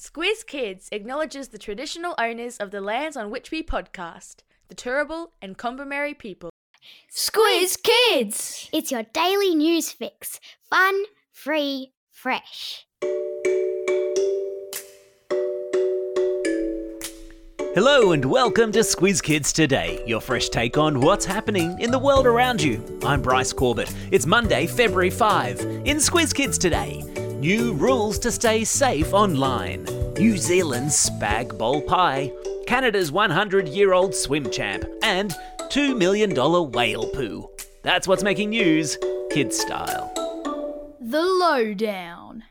Squiz Kids acknowledges the traditional owners of the lands on which we podcast, the Turrbal and Combamere people. Squiz Kids! It's your daily news fix. Fun, free, fresh. Hello and welcome to Squiz Kids Today, your fresh take on what's happening in the world around you. I'm Bryce Corbett. It's Monday, February 5. In Squiz Kids Today, new rules to stay safe online, New Zealand's spag bowl pie, Canada's 100-year-old swim champ, and $2 million whale poo. That's what's making news, kid style. The lowdown.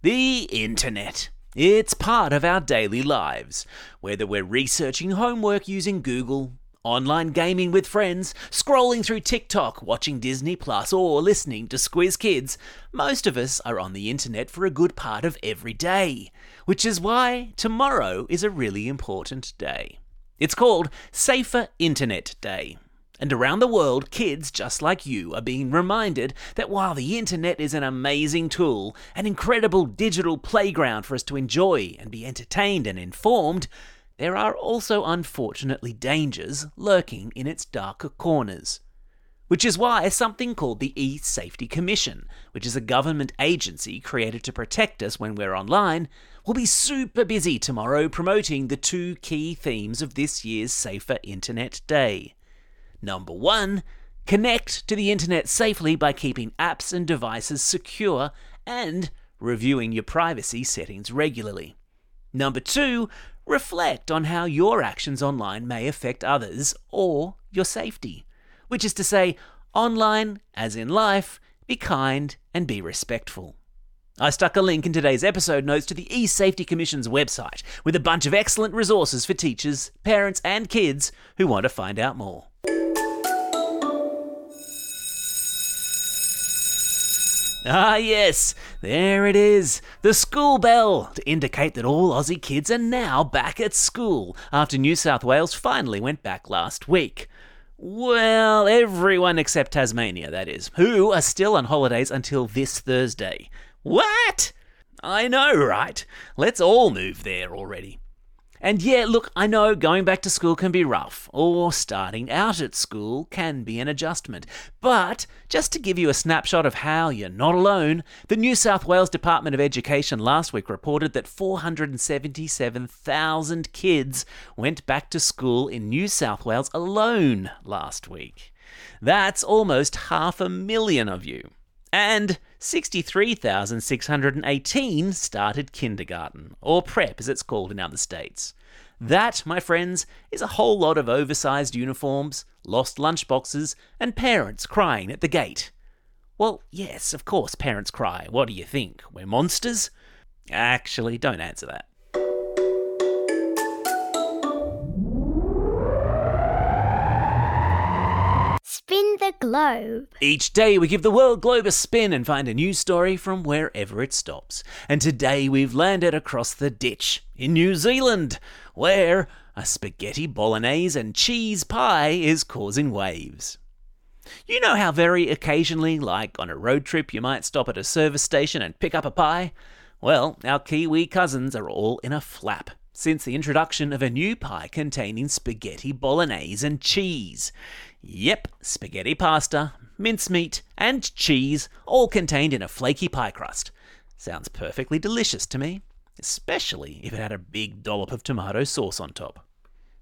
The internet. It's part of our daily lives, whether we're researching homework using Google, online gaming with friends, scrolling through TikTok, watching Disney Plus, or listening to Squiz Kids. Most of us are on the internet for a good part of every day, which is why tomorrow is a really important day. It's called Safer Internet Day. And around the world, kids just like you are being reminded that while the internet is an amazing tool, an incredible digital playground for us to enjoy and be entertained and informed, there are also unfortunately dangers lurking in its darker corners. Which is why something called the eSafety Commission, which is a government agency created to protect us when we're online, will be super busy tomorrow promoting the two key themes of this year's Safer Internet Day. Number 1, connect to the internet safely by keeping apps and devices secure and reviewing your privacy settings regularly. Number 2, reflect on how your actions online may affect others or your safety. Which is to say, online, as in life, be kind and be respectful. I stuck a link in today's episode notes to the eSafety Commission's website with a bunch of excellent resources for teachers, parents and kids who want to find out more. Ah yes, there it is, the school bell, to indicate that all Aussie kids are now back at school after New South Wales finally went back last week. Well, everyone except Tasmania, that is, who are still on holidays until this Thursday. What? I know, right? Let's all move there already. And yeah, look, I know going back to school can be rough, or starting out at school can be an adjustment. But just to give you a snapshot of how you're not alone, the New South Wales Department of Education last week reported that 477,000 kids went back to school in New South Wales alone last week. That's almost 500,000 of you. And 63,618 started kindergarten, or prep as it's called in other states. That, my friends, is a whole lot of oversized uniforms, lost lunchboxes, and parents crying at the gate. Well, yes, of course parents cry. What do you think? We're monsters? Actually, don't answer that. Spin the globe. Each day we give the world globe a spin and find a news story from wherever it stops. And today we've landed across the ditch in New Zealand, where a spaghetti bolognese and cheese pie is causing waves. You know how very occasionally, like on a road trip, you might stop at a service station and pick up a pie? Well, our Kiwi cousins are all in a flap since the introduction of a new pie containing spaghetti bolognese and cheese. Yep, spaghetti pasta, mincemeat, and cheese all contained in a flaky pie crust. Sounds perfectly delicious to me, especially if it had a big dollop of tomato sauce on top.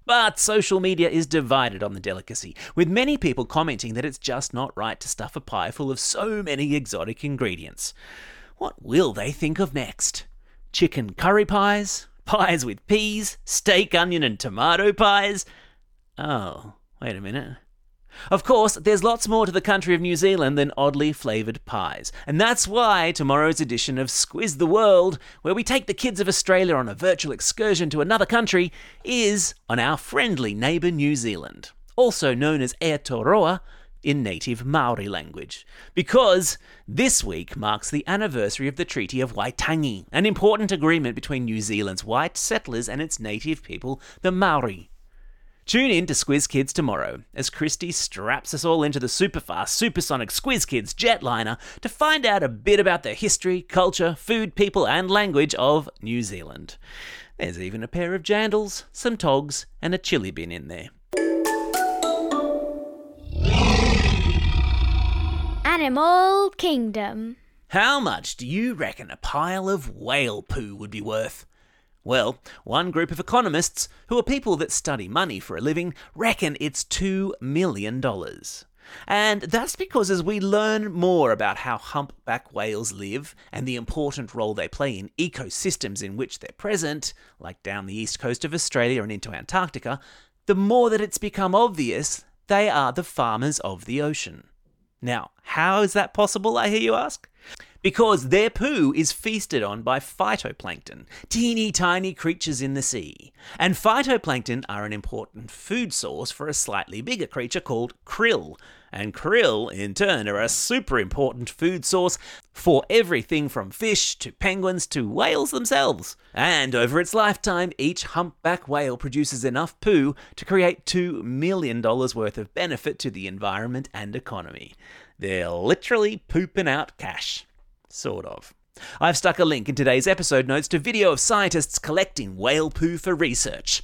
But social media is divided on the delicacy, with many people commenting that it's just not right to stuff a pie full of so many exotic ingredients. What will they think of next? Chicken curry pies? Pies with peas? Steak, onion, and tomato pies? Oh, wait a minute. Of course, there's lots more to the country of New Zealand than oddly flavoured pies. And that's why tomorrow's edition of Squiz the World, where we take the kids of Australia on a virtual excursion to another country, is on our friendly neighbour New Zealand, also known as Aotearoa in native Māori language. Because this week marks the anniversary of the Treaty of Waitangi, an important agreement between New Zealand's white settlers and its native people, the Māori. Tune in to Squiz Kids tomorrow as Christy straps us all into the super-fast, supersonic Squiz Kids jetliner to find out a bit about the history, culture, food, people and language of New Zealand. There's even a pair of jandals, some togs and a chilli bin in there. Animal Kingdom. How much do you reckon a pile of whale poo would be worth? Well, one group of economists, who are people that study money for a living, reckon it's $2 million. And that's because as we learn more about how humpback whales live and the important role they play in ecosystems in which they're present, like down the east coast of Australia and into Antarctica, the more that it's become obvious they are the farmers of the ocean. Now, how is that possible, I hear you ask? Because their poo is feasted on by phytoplankton, teeny tiny creatures in the sea. And phytoplankton are an important food source for a slightly bigger creature called krill. And krill, in turn, are a super important food source for everything from fish to penguins to whales themselves. And over its lifetime, each humpback whale produces enough poo to create $2 million worth of benefit to the environment and economy. They're literally pooping out cash. Sort of. I've stuck a link in today's episode notes to video of scientists collecting whale poo for research.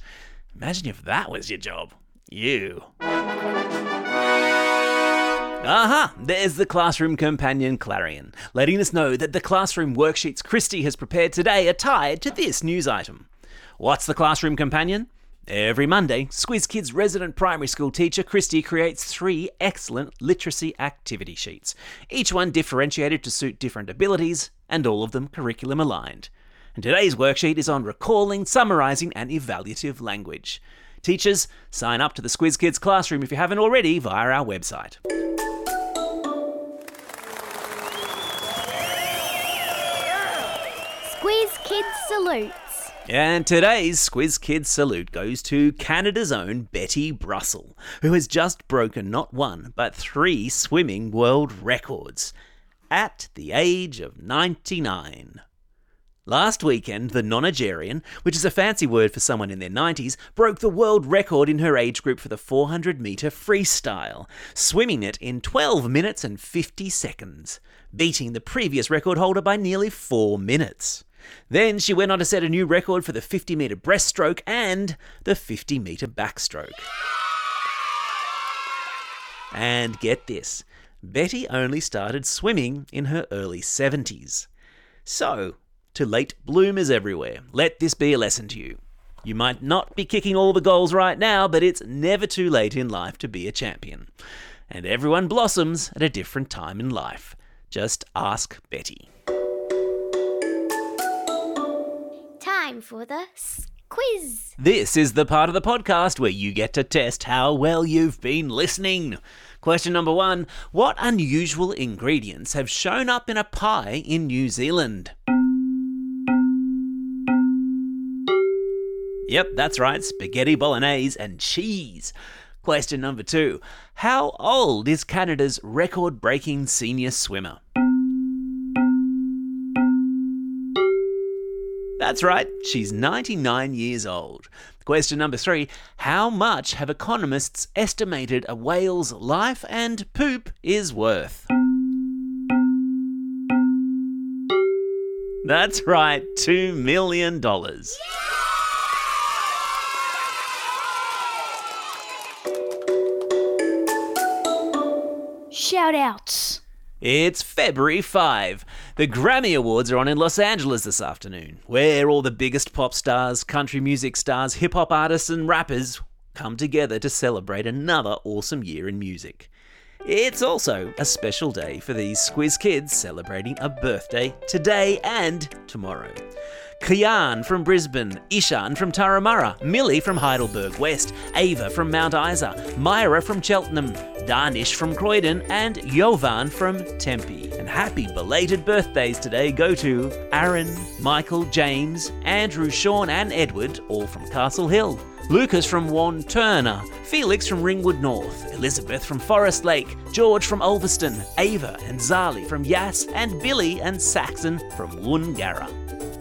Imagine if that was your job. You. Aha! There's the classroom companion Clarion, letting us know that the classroom worksheets Christy has prepared today are tied to this news item. What's the classroom companion? Every Monday, Squiz Kids resident primary school teacher Christy creates 3 excellent literacy activity sheets, each one differentiated to suit different abilities and all of them curriculum aligned. And today's worksheet is on recalling, summarising and evaluative language. Teachers, sign up to the Squiz Kids classroom if you haven't already via our website. Squiz Kids Salute. And today's Squiz Kids salute goes to Canada's own Betty Brussel, who has just broken not 1, but 3 swimming world records at the age of 99. Last weekend, the nonagenarian, which is a fancy word for someone in their 90s, broke the world record in her age group for the 400-metre freestyle, swimming it in 12 minutes and 50 seconds, beating the previous record holder by nearly 4 minutes. Then she went on to set a new record for the 50-metre breaststroke and the 50-metre backstroke. And get this, Betty only started swimming in her early 70s. So, to late bloomers everywhere, let this be a lesson to you. You might not be kicking all the goals right now, but it's never too late in life to be a champion. And everyone blossoms at a different time in life. Just ask Betty. Time for the quiz. This is the part of the podcast where you get to test how well you've been listening. Question number 1. What unusual ingredients have shown up in a pie in New Zealand? Yep, that's right, spaghetti bolognese and cheese. Question number 2. How old is Canada's record-breaking senior swimmer? That's right, she's 99 years old. Question number 3, how much have economists estimated a whale's life and poop is worth? That's right, $2 million. Yeah! Shout-outs. It's February 5. The Grammy Awards are on in Los Angeles this afternoon, where all the biggest pop stars, country music stars, hip-hop artists and rappers come together to celebrate another awesome year in music. It's also a special day for these Squiz Kids celebrating a birthday today and tomorrow. Kian from Brisbane, Ishan from Taramara, Millie from Heidelberg West, Ava from Mount Isa, Myra from Cheltenham, Danish from Croydon and Jovan from Tempe. And happy belated birthdays today go to Aaron, Michael, James, Andrew, Sean and Edward, all from Castle Hill, Lucas from Wanturna, Felix from Ringwood North, Elizabeth from Forest Lake, George from Ulverston, Ava and Zali from Yass and Billy and Saxon from Woongarra.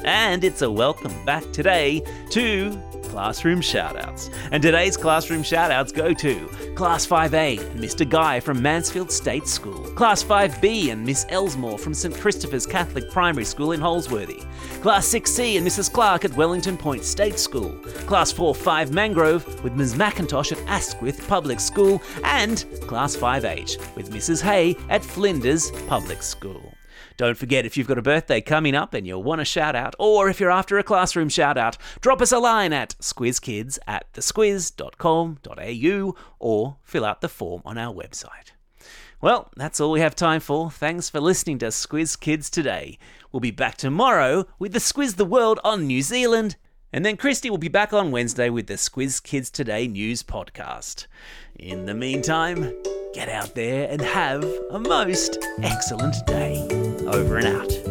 And it's a welcome back today to Classroom Shoutouts. And today's Classroom Shoutouts go to Class 5A, Mr. Guy from Mansfield State School. Class 5B and Miss Elsmore from St. Christopher's Catholic Primary School in Holsworthy. Class 6C and Mrs. Clark at Wellington Point State School. Class 4-5 Mangrove with Ms. McIntosh at Asquith Public School. And Class 5H with Mrs. Hay at Flinders Public School. Don't forget, if you've got a birthday coming up and you'll want a shout-out, or if you're after a classroom shout-out, drop us a line at squizkids@thesquiz.com.au or fill out the form on our website. Well, that's all we have time for. Thanks for listening to Squiz Kids today. We'll be back tomorrow with the Squiz the World on New Zealand, and then Christy will be back on Wednesday with the Squiz Kids Today news podcast. In the meantime, get out there and have a most excellent day. Over and out.